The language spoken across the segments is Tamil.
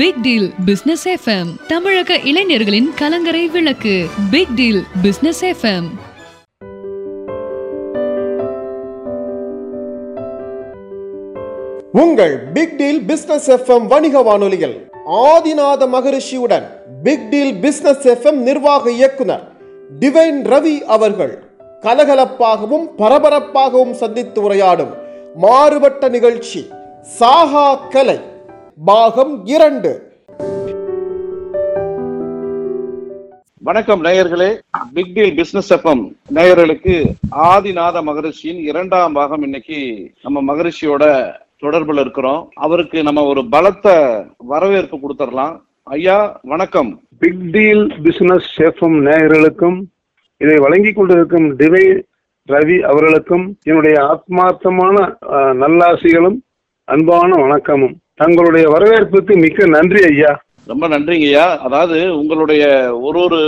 பிக் டீல் பிசினஸ் FM தமிழக இளைஞர்களின் கலங்கரை விளக்கு. Big deal business FM. உங்கள் பிக் டீல் பிசினஸ் FM வணிக வானொலியில் ஆதிநாத மகரிஷியுடன் பிக் டீல் பிசினஸ் FM நிர்வாக இயக்குனர் டிவைன் ரவி அவர்கள் கலகலப்பாகவும் பரபரப்பாகவும் சந்தித்து உரையாடும் மாறுபட்ட நிகழ்ச்சி சாகா கலை பாகம் 2. வணக்கம் நேயர்களே, பிக் டீல் பிசினஸ் FM நேயர்களுக்கு ஆதிநாத மகரிஷியின் 2ஆம் பாகம். இன்னைக்கு நம்ம மகரிஷியோட தொடர்புல இருக்கிறோம். அவருக்கு நம்ம ஒரு பலத்த வரவேற்பு கொடுத்துடலாம். ஐயா வணக்கம். பிக் டீல் பிசினஸ் FM நேயர்களுக்கும் இதை வழங்கி கொண்டிருக்கும் டிவைன் ரவி அவர்களுக்கும் என்னுடைய ஆத்மார்த்தமான நல்லாசிகளும் அன்பான வணக்கமும். தங்களுடைய வரவேற்புக்கு மிக்க நன்றி ஐயா. ரொம்ப நன்றிங்க ஐயா. அதாவது உங்களுடைய ஒரு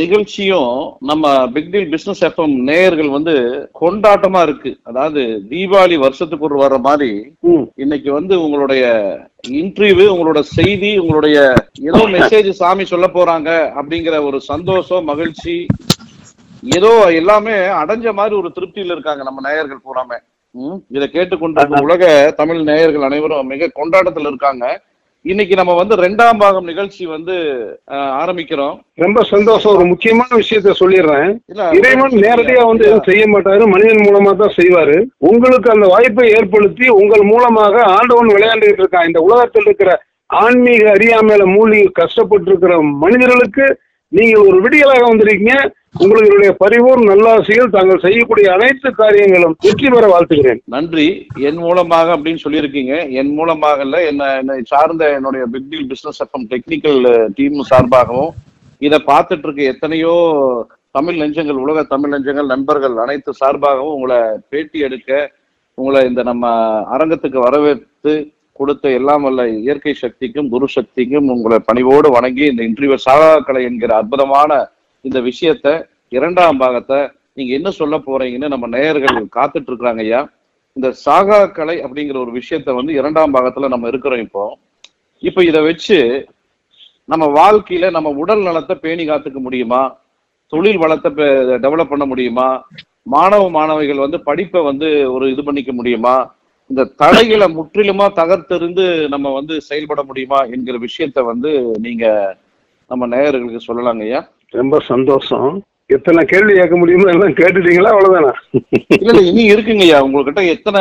நிகழ்ச்சியும் நம்ம பிக் டீல் பிசினஸ் FM நேயர்கள் கொண்டாட்டமா இருக்கு. அதாவது தீபாவளி வருஷத்துக்கு ஒரு வர்ற மாதிரி இன்னைக்கு உங்களுடைய இன்டர்வியூ, உங்களோட செய்தி, உங்களுடைய ஏதோ மெசேஜ் சாமி சொல்ல போறாங்க அப்படிங்கிற ஒரு சந்தோஷம், மகிழ்ச்சி, ஏதோ எல்லாமே அடைஞ்ச மாதிரி ஒரு திருப்தியில இருக்காங்க நம்ம நேயர்கள் பூராமே. இதை கேட்டுக்கொண்ட உலக தமிழ் நேயர்கள் அனைவரும் மிக கொண்டாட்டத்தில் இருக்காங்க. இன்னைக்கு நம்ம 2ஆம் பாகம் நிகழ்ச்சி ஆரம்பிக்கிறோம். ரொம்ப சந்தோஷம். ஒரு முக்கியமான விஷயத்த சொல்லிடுறேன். இறைவன் நேரடியா எதுவும் செய்ய மாட்டாரு, மனிதன் மூலமா தான் செய்வாரு. உங்களுக்கு அந்த வாய்ப்பை ஏற்படுத்தி உங்கள் மூலமாக ஆண்டவன் விளையாண்டுகிட்டு இருக்கான். இந்த உலகத்தில் இருக்கிற ஆன்மீக அறியாமையில மூழ்கி கஷ்டப்பட்டு இருக்கிற மனிதர்களுக்கு நீங்க ஒரு விடியலாக வந்திருக்கீங்க. உங்களுடைய பரிபூர்ண நல்லாசியில் தாங்கள் செய்யக்கூடிய அனைத்து காரியங்களும் வெற்றி பெற வாழ்த்துகிறேன். நன்றி. என் மூலமாக அப்படின்னு சொல்லியிருக்கீங்க. என் மூலமாக இல்ல, என்னை சார்ந்த என்னுடைய big deal business FM technical team சார்பாகவும் இதை பார்த்துட்டு இருக்க எத்தனையோ தமிழ் நெஞ்சங்கள், உலக தமிழ் நெஞ்சங்கள், நண்பர்கள் அனைத்து சார்பாகவும் உங்களை பேட்டி எடுக்க, உங்களை இந்த நம்ம அரங்கத்துக்கு வரவேற்று கொடுத்த எல்லாம் வல்ல இயற்கை சக்திக்கும் குரு சக்திக்கும் உங்களை பணிவோடு வணங்கி இந்த இன்டர்வியூ சாகாக்கலை என்கிற அற்புதமான இந்த விஷயத்த 2ஆம் பாகத்தை நீங்க என்ன சொல்ல போறீங்கன்னு நம்ம நேயர்கள் காத்துட்டு இருக்கிறாங்க ஐயா. இந்த சாகா கலை அப்படிங்கிற ஒரு விஷயத்த 2ஆம் பாகத்துல நம்ம இருக்கிறோம். இப்போ இதை வச்சு நம்ம வாழ்க்கையில நம்ம உடல் நலத்தை பேணி காத்துக்க முடியுமா? தொழில் வளத்தை டெவலப் பண்ண முடியுமா? மாணவ மாணவிகள் படிப்பை ஒரு இது பண்ணிக்க முடியுமா? இந்த தடைகளை முற்றிலுமா தகர்த்தெறிந்து நம்ம செயல்பட முடியுமா என்கிற விஷயத்த நீங்க நம்ம நேயர்களுக்கு சொல்லலாங்க ஐயா. ரொம்ப சந்தோஷம். எத்தனை கேள்வி கேட்க முடியுமோ எல்லாம் கேட்டுட்டீங்களா? அவ்வளவுதானா? இல்ல இனி இருக்குங்கய்யா. உங்ககிட்ட எத்தனை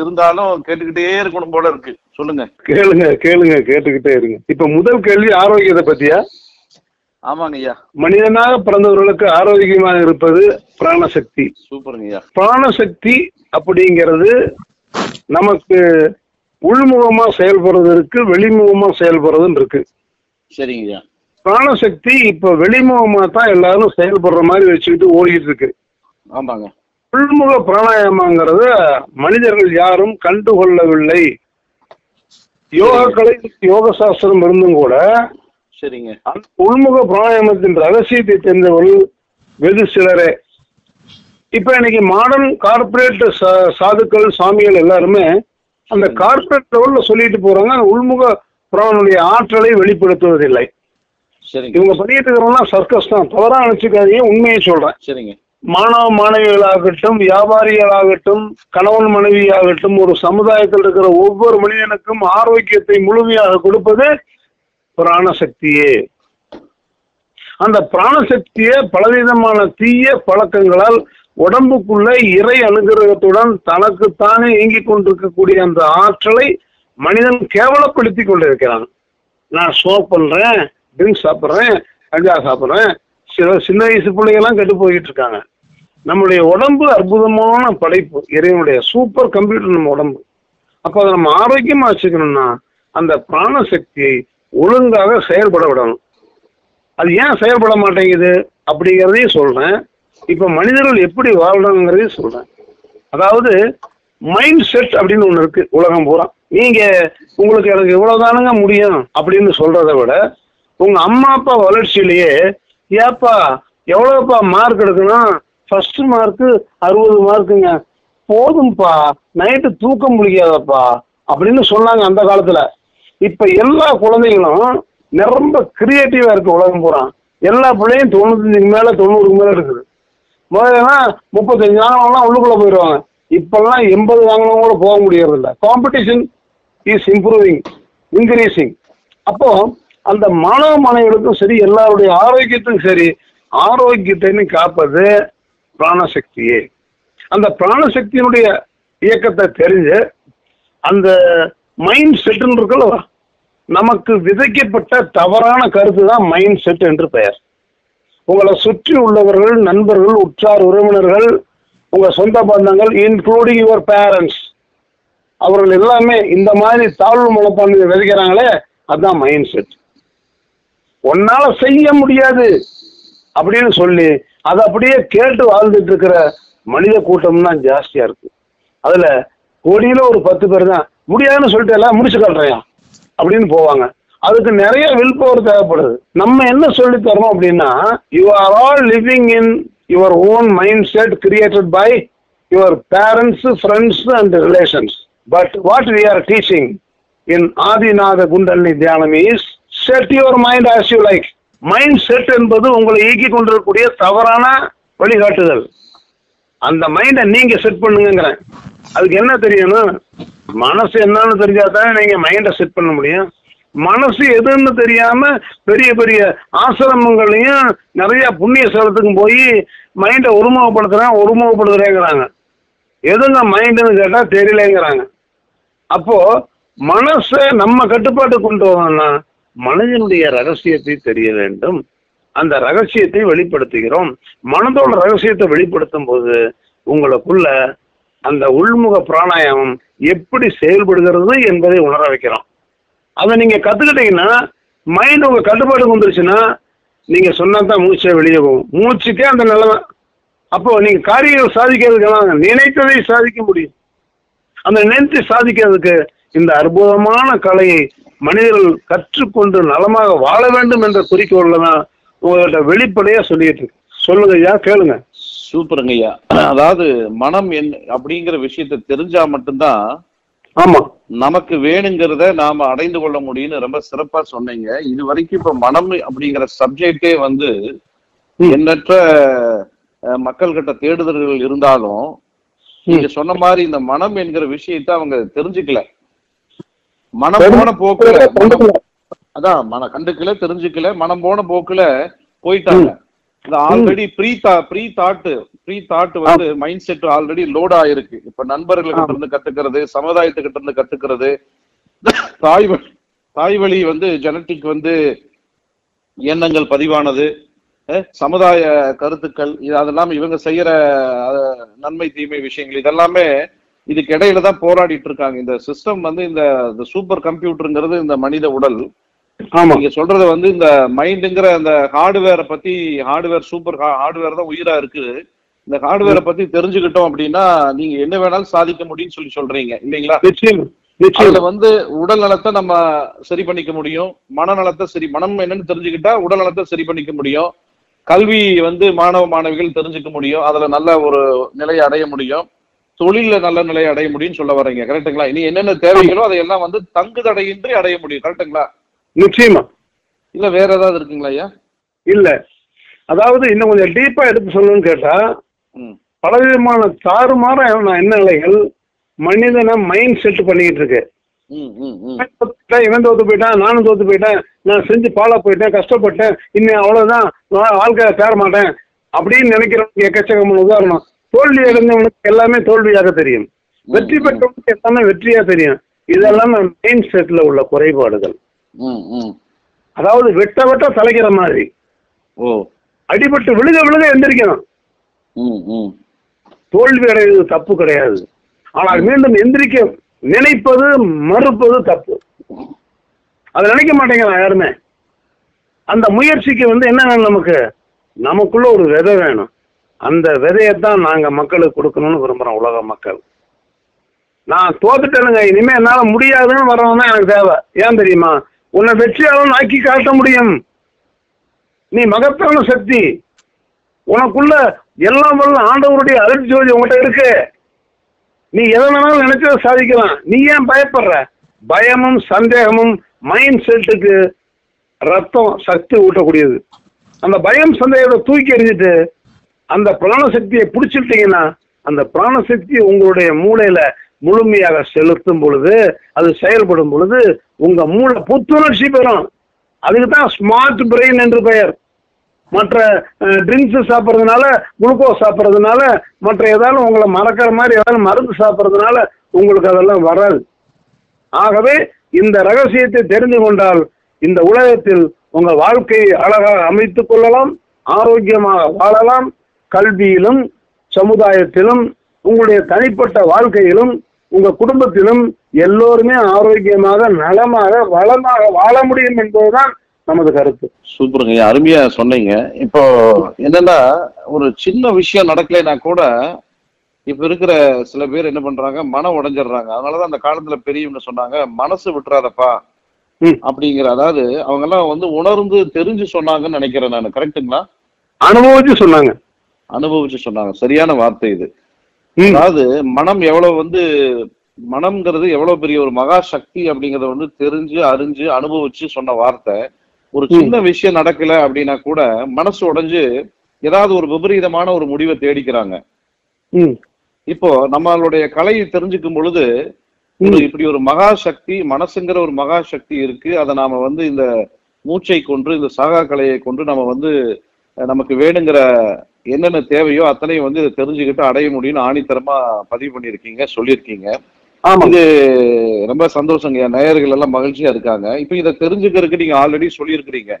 இருந்தாலும் கேட்டுக்கிட்டே இருக்கணும் போல இருக்கு. சொல்லுங்க. கேளுங்க கேளுங்க, கேட்டுக்கிட்டே இருங்க. இப்ப முதல் கேள்வி ஆரோக்கியத்தை பத்தியா? ஆமாங்க ஐயா. மனிதனாக பிறந்தவர்களுக்கு ஆரோக்கியமாக இருப்பது பிராணசக்தி. சூப்பருங்கய்யா. பிராணசக்தி அப்படிங்கிறது நமக்கு உள்முகமா செயல்படுறது இருக்கு, வெளிமுகமா செயல்படுறதுன்னு இருக்கு. சரிங்கய்யா. பிராணசக்தி இப்ப வெளிமுகமா தான் எல்லாரும் செயல்படுற மாதிரி வச்சுக்கிட்டு ஓடிட்டு இருக்கு. ஆமாங்க. உள்முக பிராணாயாமங்கிறத மனிதர்கள் யாரும் கண்டுகொள்ளவில்லை. யோகக்கலை, யோக சாஸ்திரம் இருந்தும் கூட சரிங்க, உள்முக பிராணாயாமத்தின் ரகசியத்தை தெரிந்தவர்கள் வெகு சிலரே. இப்ப இன்னைக்கு மாடர்ன் கார்பரேட் சாதுக்கள், சாமிகள் எல்லாருமே அந்த கார்பரேட் லெவல்ல சொல்லிட்டு போறாங்க. உள்முக பிராணனுடைய ஆற்றலை வெளிப்படுத்துவதில்லை. இவங்க பண்ணிட்டு இருக்கிறோம்னா சர்க்கஸ் தான். தவறா நினைச்சுக்காதீங்க, உண்மையை சொல்றேன். சரிங்க. மாணவ மாணவிகளாகட்டும், வியாபாரிகளாகட்டும், கணவன் மனைவியாகட்டும், ஒரு சமுதாயத்தில் இருக்கிற ஒவ்வொரு மனிதனுக்கும் ஆரோக்கியத்தை முழுமையாக கொடுப்பது பிராணசக்தியே. அந்த பிராணசக்தியை பலவிதமான தீய பழக்கங்களால் உடம்புக்குள்ள இறை அனுகிரகத்துடன் தனக்குத்தானே இயங்கிக் கொண்டிருக்கக்கூடிய அந்த ஆற்றலை மனிதன் கேவலப்படுத்தி கொண்டிருக்கிறான். நான் சோப் பண்றேன், ட்ரிங்க் சாப்பிட்றேன், கஞ்சா சாப்பிட்றேன், சின்ன வயசு பிள்ளைகள்லாம் கெட்டு போய்கிட்டு இருக்காங்க. நம்மளுடைய உடம்பு அற்புதமான படைப்பு, இறைவனுடைய சூப்பர் கம்ப்யூட்டர் நம்ம உடம்பு. அப்போ அதை நம்ம ஆரோக்கியமாக வச்சுக்கணும்னா அந்த பிராணசக்தியை ஒழுங்காக செயல்பட விடணும். அது ஏன் செயல்பட மாட்டேங்குது அப்படிங்கிறதையும் சொல்கிறேன். இப்போ மனிதர்கள் எப்படி வாழணுங்கிறதையும் சொல்கிறேன். அதாவது மைண்ட் செட் அப்படின்னு ஒன்று இருக்குது உலகம் பூரா. நீங்கள் உங்களுக்கு எனக்கு இவ்வளோதானுங்க முடியும் அப்படின்னு சொல்கிறத விட உங்க அம்மா அப்பா வளர்ச்சியிலேயே ஏப்பா எவ்வளோப்பா மார்க் எடுக்கணும், ஃபர்ஸ்ட் மார்க்கு 60 மார்க்குங்க, போதும்பா, நைட்டு தூக்கம் முடியாதப்பா அப்படின்னு சொன்னாங்க அந்த காலத்துல. இப்ப எல்லா குழந்தைகளும் ரொம்ப கிரியேட்டிவா இருக்கு. உலகம் பூரா எல்லா பிள்ளையும் 95க்கு மேல 90க்கு மேல இருக்குது. முதல்ல 35 வாங்கினவங்களாம் உள்ளுக்குள்ள போயிடுவாங்க. இப்பெல்லாம் 80 வாங்கினவங்க கூட போக முடியறது இல்லை. Competition is improving, increasing. அப்போ அந்த மாணவ மாணவிகளுக்கும் சரி, எல்லாருடைய ஆரோக்கியத்தும் சரி, ஆரோக்கியத்தைன்னு காப்பது பிராணசக்தியே. அந்த பிராணசக்தியினுடைய இயக்கத்தை தெரிஞ்சு அந்த மைண்ட் செட்டுன்னு இருக்குல்லவா, நமக்கு விதைக்கப்பட்ட தவறான கருத்து தான் மைண்ட் செட் என்று பெயர். உங்களை சுற்றி உள்ளவர்கள், நண்பர்கள், உற்றார் உறவினர்கள், உங்கள் சொந்த பந்தங்கள், இன்க்ளூடிங் யுவர் பேரண்ட்ஸ், அவர்கள் எல்லாமே இந்த மாதிரி தாழ்வு மனப்பான்மையை விதைக்கிறாங்களே, அதுதான் மைண்ட் செட். ஒன்னால செய்ய முடியாது அப்படின்னு சொல்லி அதை அப்படியே கேட்டு வாழ்ந்துட்டு இருக்கிற மனித கூட்டம் தான் ஜாஸ்தியா இருக்கு. அதுல கோடியில ஒரு 10 பேர் தான் முடியாதுன்னு சொல்லிட்டு எல்லாம் முடிச்சு காட்டுறையா அப்படின்னு போவாங்க. அதுக்கு நிறைய வில் பவர் தேவைப்படுது. நம்ம என்ன சொல்லி தரோம் அப்படின்னா, you are all living in your own mind set created by your parents, friends and relations. But what we are teaching in Adhinatha kundalini தியானம் is set your mind as you like. Mind set என்பது உங்களை இயக்கி கொண்டிருக்கக்கூடிய தவறான வழிகாட்டுதல். அந்த மைண்டை நீங்க செட் பண்ணுங்கிறேன். அதுக்கு என்ன தெரியணும்? மனசு என்னன்னு தெரிஞ்சாதானே நீங்க மைண்டை செட் பண்ண முடியும். மனசு எதுன்னு தெரியாம பெரிய பெரிய ஆசிரமங்களையும் நிறைய புண்ணிய ஸ்தலத்துக்கும் போய் மைண்டை ஒருமுகப்படுத்துறேங்கிறாங்க. எதுங்க மைண்டுன்னு கேட்டா தெரியலங்கிறாங்க. அப்போ மனசை நம்ம கட்டுப்பாட்டு கொண்டு வரணும்னா மனதினுடைய ரகசியத்தை தெரிய வேண்டும். அந்த ரகசியத்தை வெளிப்படுத்துகிறோம். மனதோட ரகசியத்தை வெளிப்படுத்தும் போது உங்களுக்குள்ள அந்த உள்முக பிராணாயாமம் எப்படி செயல்படுகிறது என்பதை உணர வைக்கிறோம். அதை நீங்க கத்துக்கிட்டீங்கன்னா, மைண்ட் உங்க கட்டுப்பாடு வந்துருச்சுன்னா நீங்க சொன்னாதான் மூச்சை வெளியே போகும். மூச்சுக்கே அந்த நிலைமை. அப்போ நீங்க காரியங்கள் சாதிக்கிறதுக்கு நினைத்ததை சாதிக்க முடியும். அந்த நினைத்து சாதிக்கிறதுக்கு இந்த அற்புதமான கலையை மனிதர்கள் கற்றுக்கொண்டு நலமாக வாழ வேண்டும் என்ற குறிக்கோள்ல தான் உங்கள்கிட்ட வெளிப்படையா சொல்லிட்டு இருக்கு. சொல்லுங்க ஐயா, கேளுங்க. சூப்பருங்க ஐயா. அதாவது மனம் என்ன அப்படிங்கிற விஷயத்த தெரிஞ்சா மட்டும்தான் ஆமா நமக்கு வேணுங்கிறத நாம அடைந்து கொள்ள முடியும்னு ரொம்ப சிறப்பா சொன்னீங்க. இது வரைக்கும் இப்ப மனம் அப்படிங்கிற சப்ஜெக்டே வந்து எண்ணற்ற மக்கள்கிட்ட தேடுதல்கள் இருந்தாலும் நீங்க சொன்ன மாதிரி இந்த மனம் என்கிற விஷயத்த அவங்க தெரிஞ்சுக்கல. மனம் போன போக்குல, அதான் மன கண்டுக்கல, தெரிஞ்சுக்கல, மனம் போன போக்குல போயிட்டாங்க. ஆல்ரெடி ப்ரீ தாட் வந்து மைண்ட் செட் ஆல்ரெடி லோட் ஆயிருக்கு. இப்ப நண்பர்கள்கிட்ட இருந்து கத்துக்கிறது, சமுதாயத்துக்கிட்ட இருந்து கத்துக்கிறது, தாய்வழி வந்து ஜெனட்டிக் வந்து எண்ணங்கள் பதிவானது, சமுதாய கருத்துக்கள், அதெல்லாம் இவங்க செய்யற நன்மை தீமை விஷயங்கள், இதெல்லாமே இதுக்கு இடையில தான் போராடிட்டு இருக்காங்க. இந்த சிஸ்டம் வந்து இந்த சூப்பர் கம்ப்யூட்டருங்கிறது இந்த மனித உடல். நீங்க சொல்றது வந்து இந்த மைண்டுங்கிற அந்த ஹார்ட்வேரை பத்தி, ஹார்ட்வேர் சூப்பர் ஹார்ட்வேர் தான் உயிரா இருக்கு. இந்த ஹார்ட்வேரை பத்தி தெரிஞ்சுக்கிட்டோம் அப்படின்னா நீங்க என்ன வேணாலும் சாதிக்க முடியும்னு சொல்றீங்க இல்லைங்களா? அதுல வந்து உடல் நலத்தை நம்ம சரி பண்ணிக்க முடியும், மனநலத்தை சரி, மனம் என்னன்னு தெரிஞ்சுக்கிட்டா உடல் நலத்தை சரி பண்ணிக்க முடியும், கல்வி வந்து மாணவ மாணவிகள் தெரிஞ்சுக்க முடியும், அதுல நல்ல ஒரு நிலையை அடைய முடியும், தொழில நல்ல நிலையை அடைய முடியும்னு சொல்ல வரீங்க, கரெக்டுங்களா? இனி என்னென்ன தேவைகளோ அதையெல்லாம் வந்து தங்கு தடையின்றி அடைய முடியும், கரெக்டுங்களா? நிச்சயமா. இல்ல வேற ஏதாவது இருக்குங்களா ஐயா? இல்ல, அதாவது இன்னும் கொஞ்சம் டீப்பா எடுத்து சொல்லணும்னு கேட்டா, பலவிதமான தாறுமாற என்ன நிலைகள் மனிதனை மைண்ட் செட் பண்ணிக்கிட்டு இருக்கு. இவன் தோத்து போயிட்டான், நானும் தோத்து போயிட்டேன், நான் செஞ்சு பாலா போயிட்டேன், கஷ்டப்பட்டேன், இன்னும் அவ்வளவுதான், நான் வாழ்க்கையை சேர மாட்டேன் அப்படின்னு நினைக்கிறவங்க எக்கச்சக்கமான உதாரணம். தோல்வி அடைந்தவனுக்கு எல்லாமே தோல்வியாக தெரியும், வெற்றி பெற்றவனுக்கு எல்லாமே வெற்றியா தெரியும். இதெல்லாம் மைண்ட் செட்ல உள்ள குறைபாடுகள். அதாவது வெட்ட வெட்ட தலைக்கிற மாதிரி, அடிபட்டு விழுக விழுக எந்திரிக்கணும். தோல்வி அடைவது தப்பு கிடையாது, ஆனால் மீண்டும் எந்திரிக்க நினைப்பது மறுப்பது தப்பு. அதை நினைக்க மாட்டேங்கிறான் யாருமே. அந்த முயற்சிக்கு வந்து என்ன வேணும்? நமக்குள்ள ஒரு விதை வேணும். அந்த விதையத்தான் நாங்க மக்களுக்கு கொடுக்கணும்னு விரும்புறோம். உலக மக்கள், நான் தோத்துட்டேனுங்க, இனிமே என்னால முடியாதுன்னு வரவங்க தான் எனக்கு தேவை. ஏன் தெரியுமா? உன்னை வெற்றியாலும் ஆக்கி காட்ட முடியும். நீ மகத்தான சக்தி, உனக்குள்ள எல்லாம் வல்ல ஆண்டவருடைய அருள் ஜோதி உங்கள்கிட்ட இருக்கு. நீ எதை வேணாலும் நினைச்சதை சாதிக்கலாம். நீ ஏன் பயப்படுற? பயமும் சந்தேகமும் மைண்ட் செட்டுக்கு ரத்தம் சக்தி ஊட்டக்கூடியது. அந்த பயம் சந்தேகத்தை தூக்கி எறிஞ்சிட்டு அந்த பிராணசக்தியை பிடிச்சிட்டீங்கன்னா அந்த பிராணசக்தி உங்களுடைய மூளையில முழுமையாக செலுத்தும் பொழுது, அது செயல்படும் பொழுது உங்க மூளை புத்துணர்ச்சி பெறும். அதுக்குதான் ஸ்மார்ட் பிரெயின் என்று பெயர். மற்ற ட்ரிங்க்ஸ் சாப்பிட்றதுனால, குளுக்கோஸ் சாப்பிட்றதுனால, மற்ற ஏதாவது உங்களை மறக்கிற மாதிரி ஏதாவது மருந்து சாப்பிட்றதுனால உங்களுக்கு அதெல்லாம் வராது. ஆகவே இந்த ரகசியத்தை தெரிந்து கொண்டால் இந்த உலகத்தில் உங்கள் வாழ்க்கையை அழகாக அமைத்துக் கொள்ளலாம், ஆரோக்கியமாக வாழலாம். கல்வியிலும் சமுதாயத்திலும் உங்களுடைய தனிப்பட்ட வாழ்க்கையிலும் உங்கள் குடும்பத்திலும் எல்லோருமே ஆரோக்கியமாக, நலமாக, வளமாக வாழ முடியும் என்பதுதான் நமது கருத்து. சூப்பருங்க, அருமையா சொன்னீங்க. இப்போ என்னன்னா, ஒரு சின்ன விஷயம் நடக்கலைன்னா கூட இப்ப இருக்கிற சில பேர் என்ன பண்றாங்க, மனம் உடைஞ்சிடுறாங்க. அதனாலதான் அந்த காலத்துல பெரியவங்க சொன்னாங்க, மனசு விட்டுறாதப்பா அப்படிங்கிற. அதாவது அவங்க எல்லாம் வந்து உணர்ந்து தெரிஞ்சு சொன்னாங்கன்னு நினைக்கிறேன் நான். கரெக்டுங்களா? அனுபவிச்சு சொன்னாங்க, அனுபவிச்சு சொன்னாங்க. சரியான வார்த்தை இது. அதாவது மனம் எவ்வளவு வந்து, மனம்ங்கிறது எவ்வளவு பெரிய ஒரு மகா சக்தி அப்படிங்கறத வந்து தெரிஞ்சு அறிஞ்சு அனுபவிச்சு சொன்ன வார்த்தை. ஒரு சின்ன விஷயம் நடக்கல அப்படின்னா கூட மனசு உடைஞ்சு ஏதாவது ஒரு விபரீதமான ஒரு முடிவை தேடிக்கிறாங்க. இப்போ நம்மளுடைய கலையை தெரிஞ்சுக்கும் பொழுது இப்படி ஒரு மகா சக்தி, மனசுங்கிற ஒரு மகா சக்தி இருக்கு. அதை நாம வந்து இந்த மூச்சை கொண்டு, இந்த சாகா கலையை கொண்டு நம்ம வந்து நமக்கு வேணுங்கிற என்னென்ன தேவையோ அத்தனையும் வந்து தெரிஞ்சுக்கிட்டு அடைய முடியும்னு ஆணித்தரமா பதிவு பண்ணியிருக்கீங்க, சொல்லியிருக்கீங்க. இது ரொம்ப சந்தோஷங்க. நேயர்கள் எல்லாம் மகிழ்ச்சியா இருக்காங்க. இப்போ இதை தெரிஞ்சுக்கிறதுக்கு நீங்க ஆல்ரெடி சொல்லியிருக்கிறீங்க,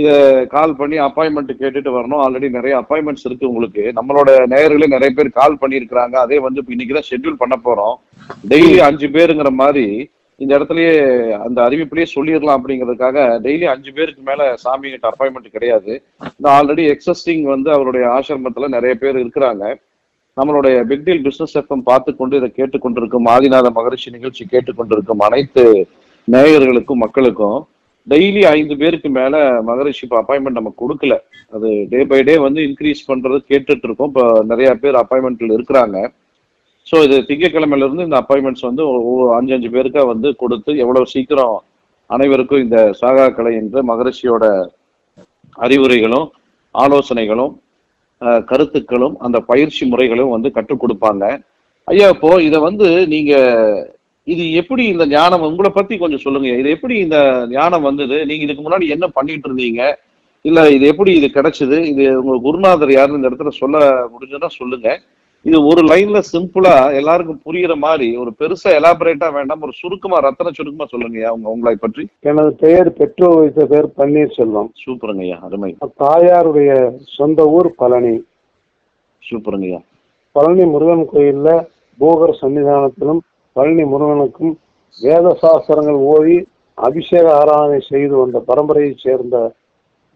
இதை கால் பண்ணி அப்பாயின்மெண்ட் கேட்டுட்டு வரணும். ஆல்ரெடி நிறைய அப்பாயின்மெண்ட்ஸ் இருக்கு உங்களுக்கு. நம்மளோட நேயர்களே நிறைய பேர் கால் பண்ணியிருக்கிறாங்க. அதே வந்து இப்போ இன்னைக்கு தான் ஷெட்யூல் பண்ண போறோம். டெய்லி 5 பேருங்கிற மாதிரி இந்த இடத்துலயே அந்த அறிவிப்பிலேயே சொல்லிடலாம் அப்படிங்கிறதுக்காக டெய்லி 5 பேருக்கு மேல சாமி கிட்ட அப்பாயின்மெண்ட் கிடையாது. இந்த ஆல்ரெடி எக்ஸிஸ்டிங் வந்து அவருடைய ஆசிரமத்துல நிறைய பேர் இருக்கிறாங்க. நம்மளுடைய பிக் டீல் பிசினஸ் எஃப்எம் பார்த்து கொண்டு இதை கேட்டுக்கொண்டிருக்கும் ஆதிநாத மகரிஷி நிகழ்ச்சி கேட்டுக்கொண்டிருக்கும் அனைத்து நேயர்களுக்கும் மக்களுக்கும் டெய்லி 5 பேருக்கு மேல மகரிஷி இப்போ அப்பாயின்மெண்ட் நம்ம கொடுக்கல. அது டே பை டே வந்து இன்க்ரீஸ் பண்றது கேட்டுட்டு இருக்கோம். இப்போ நிறைய பேர் அப்பாயின்மெண்ட்ல இருக்கிறாங்க. ஸோ இது திங்கட்கிழமையில இருந்து இந்த அப்பாயின்மெண்ட்ஸ் வந்து 5 பேருக்கா வந்து கொடுத்து எவ்வளவு சீக்கிரம் அனைவருக்கும் இந்த சாகா கலை என்ற மகரிஷியோட அறிவுரைகளும் ஆலோசனைகளும் கருத்துக்களும் அந்த பயிற்சி முறைகளும் வந்து கற்றுக் கொடுப்பாங்க. ஐயா, இப்போ இதை வந்து நீங்க இது எப்படி இந்த ஞானம் உங்களை பத்தி கொஞ்சம் சொல்லுங்க. இது எப்படி இந்த ஞானம் வந்தது? நீங்க இதுக்கு முன்னாடி என்ன பண்ணிட்டு இருந்தீங்க? இல்ல இது எப்படி இது கிடைச்சது? இது உங்க குருநாதர் யாருன்னு இந்த இடத்துல சொல்ல முடிஞ்சதுன்னா சொல்லுங்க. இது ஒரு லைன்ல சிம்பிளா எல்லாருக்கும் புரியுற மாதிரி, ஒரு பெருசா எலாபரேட்டா வேண்டாம், ஒரு சுருக்கமா ரத்தன சுருக்கமா சொல்லுங்கய்யா உங்களை பற்றி. எனது பெயர் பெற்றோர் வைத்த பேர் பன்னீர்செல்வம். சூப்பருங்கய்யா, அருமை. தாயாருடைய சொந்த ஊர் பழனி. சூப்பருங்கய்யா. பழனி முருகன் கோயில்ல போகர் சன்னிதானத்திலும் பழனி முருகனுக்கும் வேத சாஸ்திரங்கள் ஓதி அபிஷேக ஆராதனை செய்து வந்த பரம்பரையை சேர்ந்த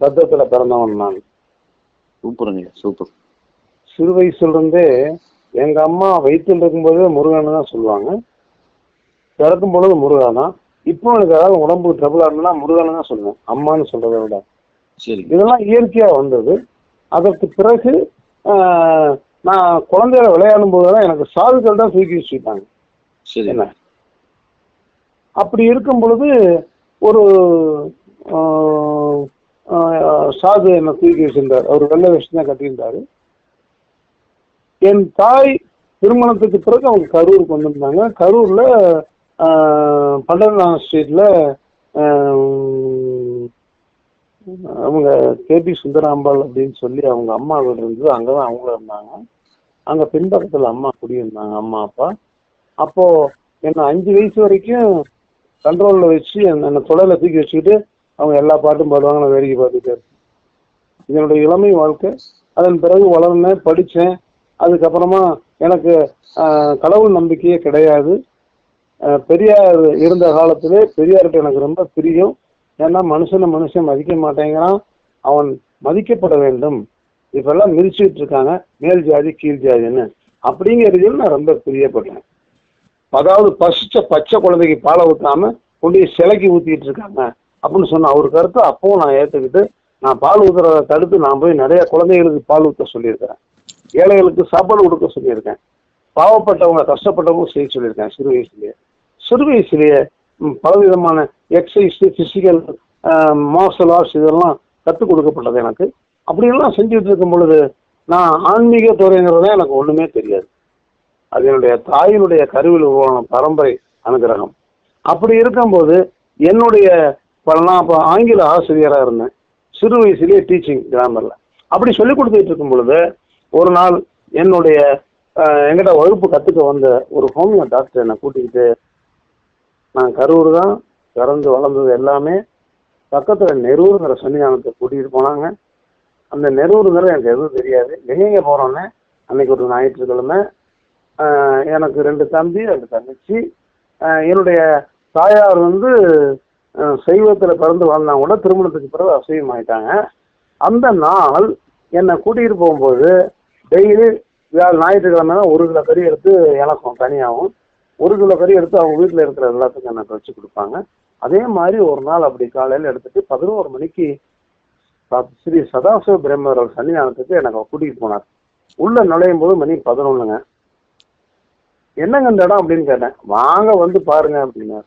பத்தத்துல பிறந்தவன் நான். சூப்பருங்கய்யா, சூப்பர். சிறு வயசுலேருந்தே எங்கள் அம்மா வயிற்றில் இருக்கும்போது முருகன்னு தான் சொல்லுவாங்க, பிறக்கும் பொழுது முருகா தான். இப்போ எனக்கு ஏதாவது உடம்பு ட்ரபிள் ஆகணும்னா முருகன்னு தான் சொல்லுவேன், அம்மானு சொல்கிறத விட. சரி, இதெல்லாம் இயற்கையாக வந்தது. அதற்கு பிறகு நான் குழந்தையில விளையாடும் போது தான் எனக்கு சாதுக்கள் தான் தூக்கி வச்சுட்டாங்க. சரி, என்ன அப்படி இருக்கும் பொழுது ஒரு சாது என்னை தூக்கி வச்சுருந்தார். அவர் வெள்ளை விஷயம் தான் கட்டியிருந்தார். என் தாய் திருமணத்துக்கு பிறகு அவங்க கரூருக்கு வந்திருந்தாங்க. கரூரில் பண்டரநாத ஸ்ட்ரீட்டில் அவங்க கேபி சுந்தராம்பாள் அப்படின்னு சொல்லி அவங்க அம்மா வீடு இருந்தது. அங்கே தான் அவங்களும் இருந்தாங்க. அங்கே பின்பக்கத்தில் அம்மா குடியிருந்தாங்க, அம்மா அப்பா. அப்போது என்னை 5 வயசு வரைக்கும் கண்ட்ரோலில் வச்சு என்னை தொலையில் தூக்கி வச்சுக்கிட்டு அவங்க எல்லா பாட்டும் பாடுவாங்க, நான் வேடிக்கை பார்த்துட்டே இருக்கேன். இதனுடைய இளமை வாழ்க்கை. அதன் பிறகு வளர்ந்தேன், படித்தேன். அதுக்கப்புறமா எனக்கு கடவுள் நம்பிக்கையே கிடையாது. பெரியார் இருந்த காலத்திலே பெரியார்கிட்ட எனக்கு ரொம்ப பிரியம். ஏன்னா மனுஷனை மனுஷன் மதிக்க மாட்டேங்கிறான், அவன் மதிக்கப்பட வேண்டும். இப்பெல்லாம் மிதிச்சுட்டு இருக்காங்க மேல் ஜாதி கீழ் ஜாதின்னு. அப்படிங்கிறது நான் ரொம்ப பிரியப்பட்டேன். அதாவது பசிச்ச பச்சை குழந்தைக்கு பாலை ஊற்றாம கொண்டு சிலைக்கு ஊற்றிக்கிட்டு இருக்காங்க அப்படின்னு சொன்ன ஒரு கருத்து அப்பவும் நான் ஏற்றுக்கிட்டு, நான் பால் ஊற்றுறத தடுத்து நான் போய் நிறைய குழந்தைகளுக்கு பால் ஊற்ற சொல்லியிருக்கிறேன். ஏழைகளுக்கு சாப்பாடு கொடுக்க சொல்லியிருக்கேன். பாவப்பட்டவங்க கஷ்டப்பட்டவங்க செய்ய சொல்லியிருக்கேன். சிறு வயசுலேயே பலவிதமான எக்ஸசைஸ், பிசிக்கல் மார்ஷல் ஆர்ட்ஸ் இதெல்லாம் கற்றுக் கொடுக்கப்பட்டது எனக்கு. அப்படியெல்லாம் செஞ்சுட்டு இருக்கும் பொழுது நான் ஆன்மீக துறைங்கிறத எனக்கு ஒன்றுமே தெரியாது. அது என்னுடைய தாயினுடைய கருவில் உருவான பரம்பரை அனுகிரகம். அப்படி இருக்கும்போது என்னுடைய நான் அப்போ ஆங்கில ஆசிரியராக இருந்தேன் சிறு வயசுலேயே, டீச்சிங் கிராமரில். அப்படி சொல்லிக் கொடுத்துட்டு இருக்கும் பொழுது ஒரு நாள் என்னுடைய எங்கிட்ட வகுப்பு கற்றுக்க வந்த ஒரு ஹோமியோ டாக்டர் என்னை கூட்டிக்கிட்டு, நான் கரூர் தான் பிறந்து வளர்ந்தது எல்லாமே, பக்கத்தில் நெரூருங்கிற சன்னிதானத்தை கூட்டிகிட்டு போனாங்க. அந்த நெரூருங்கிற எனக்கு எதுவும் தெரியாது. எங்கெங்கே போகிறோன்னே அன்றைக்கி ஒரு ஞாயிற்றுக்கிழமை எனக்கு 2 தம்பி 2 தங்கச்சி. என்னுடைய தாயார் வந்து சைவத்தில் பிறந்து வாழ்ந்தாங்க கூட திருமணத்துக்கு பிறகு அசைவம் ஆகிட்டாங்க. அந்த நாள் என்னை கூட்டிகிட்டு போகும்போது டெய்லி ஞாயிற்றுக்கிழமை தான் 1 கிலோ கறி எடுத்து எனக்கும் தனியாகவும் 1 கிலோ கறி எடுத்து அவங்க வீட்டில் இருக்கிற எல்லாத்துக்கும் எனக்கு வச்சு கொடுப்பாங்க. அதே மாதிரி ஒரு நாள் அப்படி காலையில் எடுத்துட்டு 11 மணிக்கு ஸ்ரீ சதாசிவ பிரம்மேந்திர சன்னிதானத்துக்கு எனக்கு கூட்டிகிட்டு போனார். உள்ளே நுழையும் போது மணி 11ங்க. என்னங்க இந்த இடம் அப்படின்னு கேட்டேன். வாங்க வந்து பாருங்க அப்படின்னாரு.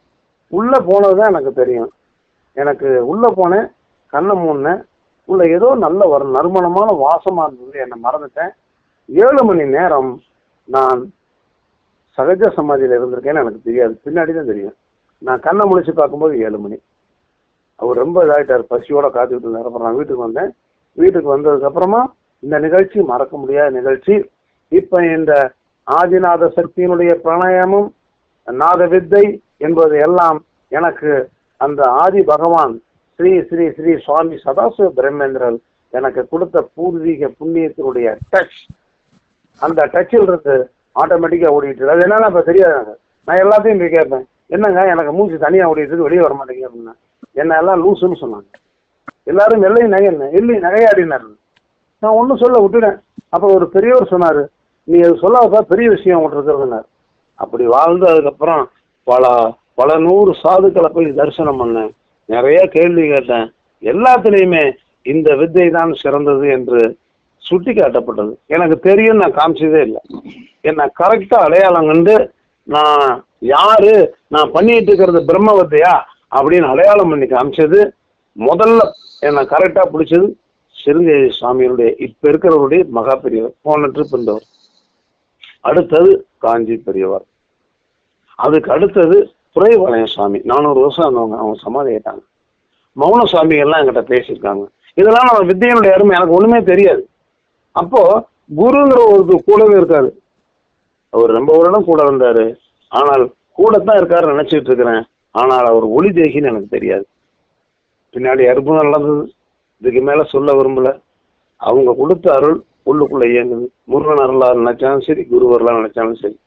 உள்ளே போனதுதான் எனக்கு தெரியும். எனக்கு உள்ளே போனேன், கண்ணை மூடினேன், உள்ளே ஏதோ நல்ல ஒரு நறுமணமான வாசமாக இருந்தது, என்னை மறந்துட்டேன். 7 மணி நேரம் நான் சகஜ சமாதியில் இருந்திருக்கேன்னு எனக்கு தெரியாது, பின்னாடி தான் தெரியும். நான் கண்ணை முடிச்சு பார்க்கும்போது 7 மணி. அவர் ரொம்ப இதாகிட்டார், பசியோடு காத்துக்கிட்டு இருந்தார். அப்புறம் நான் வீட்டுக்கு வந்தேன். வீட்டுக்கு வந்ததுக்கப்புறமா இந்த நிகழ்ச்சி மறக்க முடியாத நிகழ்ச்சி. இப்போ இந்த ஆதிநாத சக்தியினுடைய பிராணாயாமம், நாத வித்தை என்பது எல்லாம் எனக்கு அந்த ஆதி பகவான் ஸ்ரீ ஸ்ரீ ஸ்ரீ சுவாமி சதாசிவ பிரம்மேந்திரன் எனக்கு கொடுத்த பூர்வீக புண்ணியத்தினுடைய டச். அந்த டச்சில் இருந்து ஆட்டோமேட்டிக்காக ஓடிட்டு. அது என்னன்னா இப்போ தெரியாது. நான் எல்லாத்தையும் போய் கேட்பேன், என்னங்க எனக்கு மூச்சு தனியாக ஓடிட்டு வெளியே வர மாட்டேங்க அப்படின்னா என்ன எல்லாம் லூசுன்னு சொன்னாங்க. எல்லாரும் எல்லையும் நகையாடினாரு. நான் ஒன்றும் சொல்ல விட்டுட்டேன். அப்போ ஒரு பெரியவர் சொன்னார், நீ அது சொல்லாதப்பா, பெரிய விஷயம் அவங்கள்ட்ட இருக்கிறதுனார். அப்படி வாழ்ந்து அதுக்கப்புறம் பல 100 சாதுக்களை போய் தரிசனம் பண்ணேன். நிறைய கேள்வி கேட்டேன். எல்லாத்துலேயுமே இந்த வித்தை தான் சிறந்தது என்று சுட்டி காட்டப்பட்டது. எனக்கு தெரியும், நான் காமிச்சதே இல்லை. என்ன கரெக்டாக அடையாளம் கண்டு நான் யாரு, நான் பண்ணிட்டு இருக்கிறது பிரம்ம வித்தையா அப்படின்னு அடையாளம் பண்ணி காமிச்சது. முதல்ல என்னை கரெக்டாக பிடிச்சது சிருங்கேரி சுவாமியுடைய, இப்போ இருக்கிறவருடைய மகா பெரியவர், போன ட்ரிப் இருந்தவர். அடுத்தது காஞ்சி பெரியவர். அதுக்கு அடுத்தது துறைபாளையம் சுவாமி, 400 வருஷம் இருந்தவங்க, அவங்க சமாதி ஆயிட்டாங்க. மௌன சுவாமிகள்லாம் என்கிட்ட பேசியிருக்காங்க. இதெல்லாம் நம்ம வித்தியனுடைய அருமை. எனக்கு ஒன்றுமே தெரியாது. அப்போது குருங்கிற ஒரு கூடவே இருக்காரு. அவர் ரொம்ப வருடம் கூட இருந்தார். ஆனால் கூடத்தான் இருக்காருன்னு நினச்சிட்டு இருக்கிறேன். ஆனால் அவர் ஒளி தேகின்னு எனக்கு தெரியாது. பின்னாடி அற்புதம் நடந்தது. இதுக்கு மேலே சொல்ல விரும்பலை. அவங்க கொடுத்த அருள் உள்ளுக்குள்ளே இயங்குது. முருகன் அருளாக நினச்சாலும் சரி, குரு அருளாக நினச்சாலும் சரி.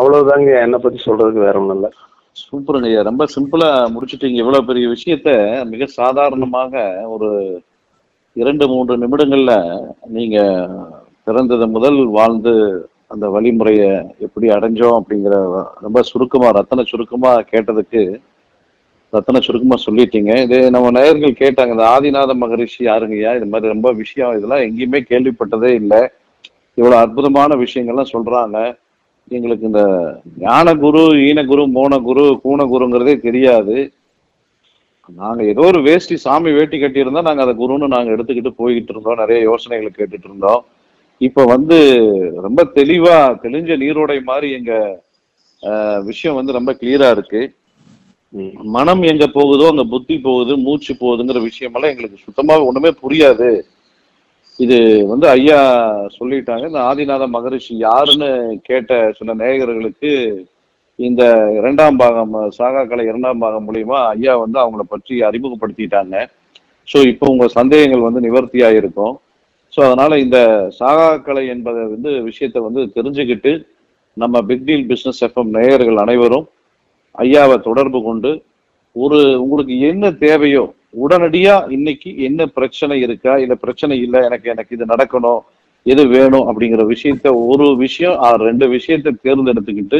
அவ்வளவுதாங்க என்னை பற்றி சொல்கிறதுக்கு, வேற ஒன்றும் இல்லை. சூப்பருங்க ஐயா, ரொம்ப சிம்பிளாக முடிச்சுட்டீங்க. இவ்வளோ பெரிய விஷயத்த மிக சாதாரணமாக ஒரு 2-3 நிமிடங்கள்ல நீங்க பிறந்தது முதல் வாழ்ந்து அந்த வழிமுறையை எப்படி அடைஞ்சோம் அப்படிங்கிற ரொம்ப சுருக்கமாக ரத்தன சுருக்கமாக சொல்லிட்டீங்க. இது நம்ம நேயர்கள் கேட்டாங்க, இந்த ஆதிநாத மகரிஷி யாருங்கய்யா, இது மாதிரி ரொம்ப விஷயம் இதெல்லாம் எங்கேயுமே கேள்விப்பட்டதே இல்லை, இவ்வளோ அற்புதமான விஷயங்கள்லாம் சொல்கிறாங்க. எங்களுக்கு இந்த ஞான குரு, ஈனகுரு, மோனகுரு, கூணகுருங்கிறதே தெரியாது. நாங்கள் ஏதோ ஒரு வேஷ்டி, சாமி வேட்டி கட்டியிருந்தோம், நாங்கள் அதை குருன்னு நாங்கள் எடுத்துக்கிட்டு போய்கிட்டு இருந்தோம். நிறைய யோசனைகளை கேட்டுட்டு இருந்தோம். இப்போ வந்து ரொம்ப தெளிவாக தெளிஞ்ச நீரோடை மாதிரி எங்கள் விஷயம் வந்து ரொம்ப கிளியராக இருக்குது. மனம் எங்கே போகுதோ அங்கே புத்தி போகுது, மூச்சு போகுதுங்கிற விஷயமெல்லாம் எங்களுக்கு சுத்தமாக ஒன்றுமே புரியாது. இது வந்து ஐயா சொல்லிட்டாங்க. இந்த ஆதிநாத மகரிஷி யாருன்னு கேட்ட சில நேயர்களுக்கு இந்த 2ஆம் பாகம், சாகாக்கலை 2ஆம் பாகம் மூலிமா ஐயா வந்து அவங்கள பற்றி அறிமுகப்படுத்திட்டாங்க. ஸோ இப்போ உங்கள் சந்தேகங்கள் வந்து நிவர்த்தியாக இருக்கும். ஸோ அதனால் இந்த சாகாக்கலை என்பதை வந்து விஷயத்தை வந்து தெரிஞ்சுக்கிட்டு நம்ம பிக்டீல் பிஸ்னஸ் எஃப்எம் நேயர்கள் அனைவரும் ஐயாவை தொடர்பு கொண்டு உங்களுக்கு என்ன தேவையோ உடனடியாக, இன்னைக்கு என்ன பிரச்சனை இருக்கா, இல்லை பிரச்சனை இல்லை, எனக்கு இது நடக்கணும், எது வேணும் அப்படிங்கிற விஷயத்த, ஒரு விஷயம் 2 விஷயத்தை தேர்ந்தெடுத்துக்கிட்டு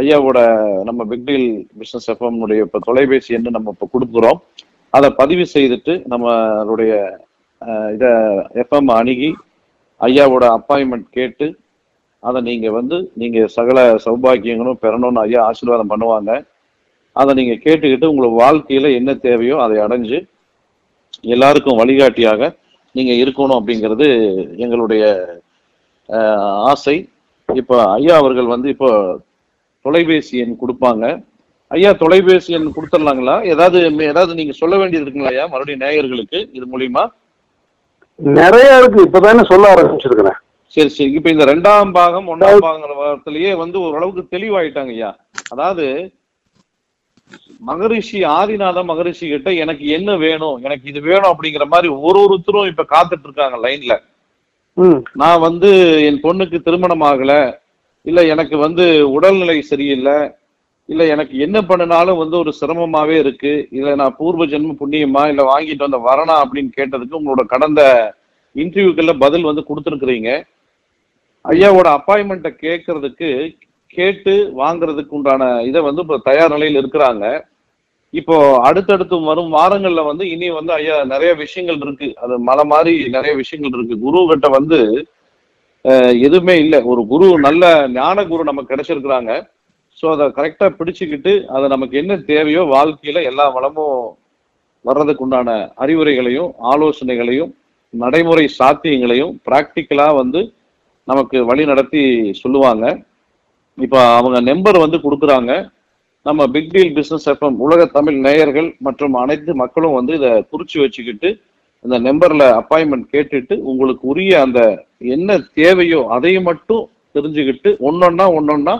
ஐயாவோட நம்ம பிக் டீல் பிஸ்னஸ் எஃப்எம் உடைய இப்போ தொலைபேசி எண்ணு நம்ம இப்போ கொடுக்குறோம். அதை பதிவு செய்துட்டு நம்மளுடைய இதை எஃப்எம் அணுகி ஐயாவோட அப்பாயின்மெண்ட் கேட்டு அதை நீங்கள் நீங்கள் சகல சௌபாக்கியங்களும் பெறணும்னு ஐயா ஆசீர்வாதம் பண்ணுவாங்க. அதை நீங்கள் கேட்டுக்கிட்டு உங்கள் வாழ்க்கையில் என்ன தேவையோ அதை அடைஞ்சு எல்லாருக்கும் வழிகாட்டியாக நீங்கள் இருக்கணும் அப்படிங்கிறது எங்களுடைய ஆசை. இப்போ ஐயா அவர்கள் இப்போ தொலைபேசி எண் கொடுப்பாங்க. ஐயா தொலைபேசி எண் கொடுத்துடலாங்களா? ஏதாவது நீங்கள் சொல்ல வேண்டியது இருக்குங்களா ஐயா மறுபடியும் நேயர்களுக்கு? இது மூலிமா நிறைய இருக்கு, இப்பதானே சொல்ல ஆரம்பிச்சிருக்கிறேன். சரி சரி, இப்ப இந்த ரெண்டாம் பாகம் ஒன்றாம் பாகத்திலேயே ஓரளவுக்கு தெளிவாயிட்டாங்க ஐயா. அதாவது மகரிஷி ஆதிநாத மகரிஷி கிட்ட எனக்கு என்ன வேணும், எனக்கு இது வேணும் அப்படிங்கிற மாதிரி ஒருத்தரும் இப்ப காத்துட்டு இருக்காங்க லைன்ல. நான் என் பொண்ணுக்கு திருமணம் ஆகல, இல்ல எனக்கு உடல்நிலை சரியில்லை, இல்ல எனக்கு என்ன பண்ணினாலும் ஒரு சிரமமாவே இருக்கு, இல்ல நான் பூர்வ ஜென்ம புண்ணியமா, இல்ல வாங்கிட்டு வந்த வரணா அப்படின்னு கேட்டதுக்கு உங்களோட கடந்த இன்டர்வியூக்கள்ல பதில் கொடுத்துருக்குறீங்க. ஐயாவோட அப்பாயின்மெண்ட்டை கேட்டு வாங்கிறதுக்கு உண்டான இதை இப்போ தயார் நிலையில் இருக்கிறாங்க. இப்போ அடுத்தடுத்து வரும் வாரங்கள்ல இனி ஐயா நிறைய விஷயங்கள் இருக்கு, அது மலை மாதிரி நிறைய விஷயங்கள் இருக்கு. குரு கிட்ட எதுவுமே இல்லை, ஒரு குரு நல்ல ஞான குரு நமக்கு கிடைச்சிருக்கிறாங்க. ஸோ அதை கரெக்டா பிடிச்சுக்கிட்டு அதை நமக்கு என்ன தேவையோ வாழ்க்கையில எல்லா வளமும் வர்றதுக்கு உண்டான அறிவுரைகளையும் ஆலோசனைகளையும் நடைமுறை சாத்தியங்களையும் பிராக்டிக்கலா நமக்கு வழி நடத்தி சொல்லுவாங்க. இப்போ அவங்க நம்பர் கொடுக்குறாங்க. நம்ம பிக் டீல் பிஸ்னஸ் எஃப்எம் உலக தமிழ் நேயர்கள் மற்றும் அனைத்து மக்களும் இதை குறிச்சு வச்சுக்கிட்டு அந்த நம்பர்ல அப்பாயின்மெண்ட் கேட்டுட்டு உங்களுக்கு உரிய அந்த என்ன தேவையோ அதை மட்டும் தெரிஞ்சுக்கிட்டு ஒன்னொன்னா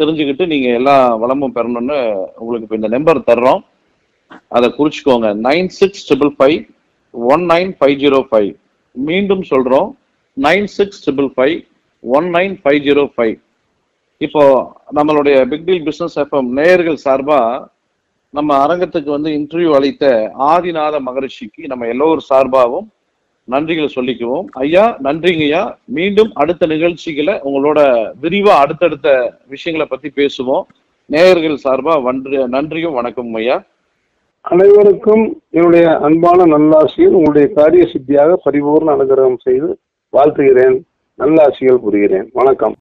தெரிஞ்சுக்கிட்டு நீங்க எல்லா வளமும் பெறணும்னு உங்களுக்கு இப்போ இந்த நம்பர் தர்றோம். அதை குறிச்சுக்கோங்க, 9655 19505. மீண்டும் சொல்றோம், 9655 19505. இப்போ நம்மளுடைய பிக் டீல் பிஸ்னஸ் எஃப்எம் நேயர்கள் சார்பா நம்ம அரங்கத்துக்கு இன்டர்வியூ அளித்த ஆதிநாத மகரிஷிக்கு நம்ம எல்லோரும் சார்பாகவும் நன்றிகளை சொல்லிக்குவோம். ஐயா நன்றிங்க ஐயா. மீண்டும் அடுத்த நிகழ்ச்சிகளை உங்களோட விரிவா அடுத்தடுத்த விஷயங்களை பத்தி பேசுவோம். நேயர்கள் சார்பா நன்றியும் வணக்கம் ஐயா. அனைவருக்கும் என்னுடைய அன்பான நல்லாசியில் உங்களுடைய காரிய சித்தியாக பரிபூர்ண அனுகிரகம் செய்து வாழ்த்துகிறேன். நல்லாசிகள் புரிகிறேன். வணக்கம்.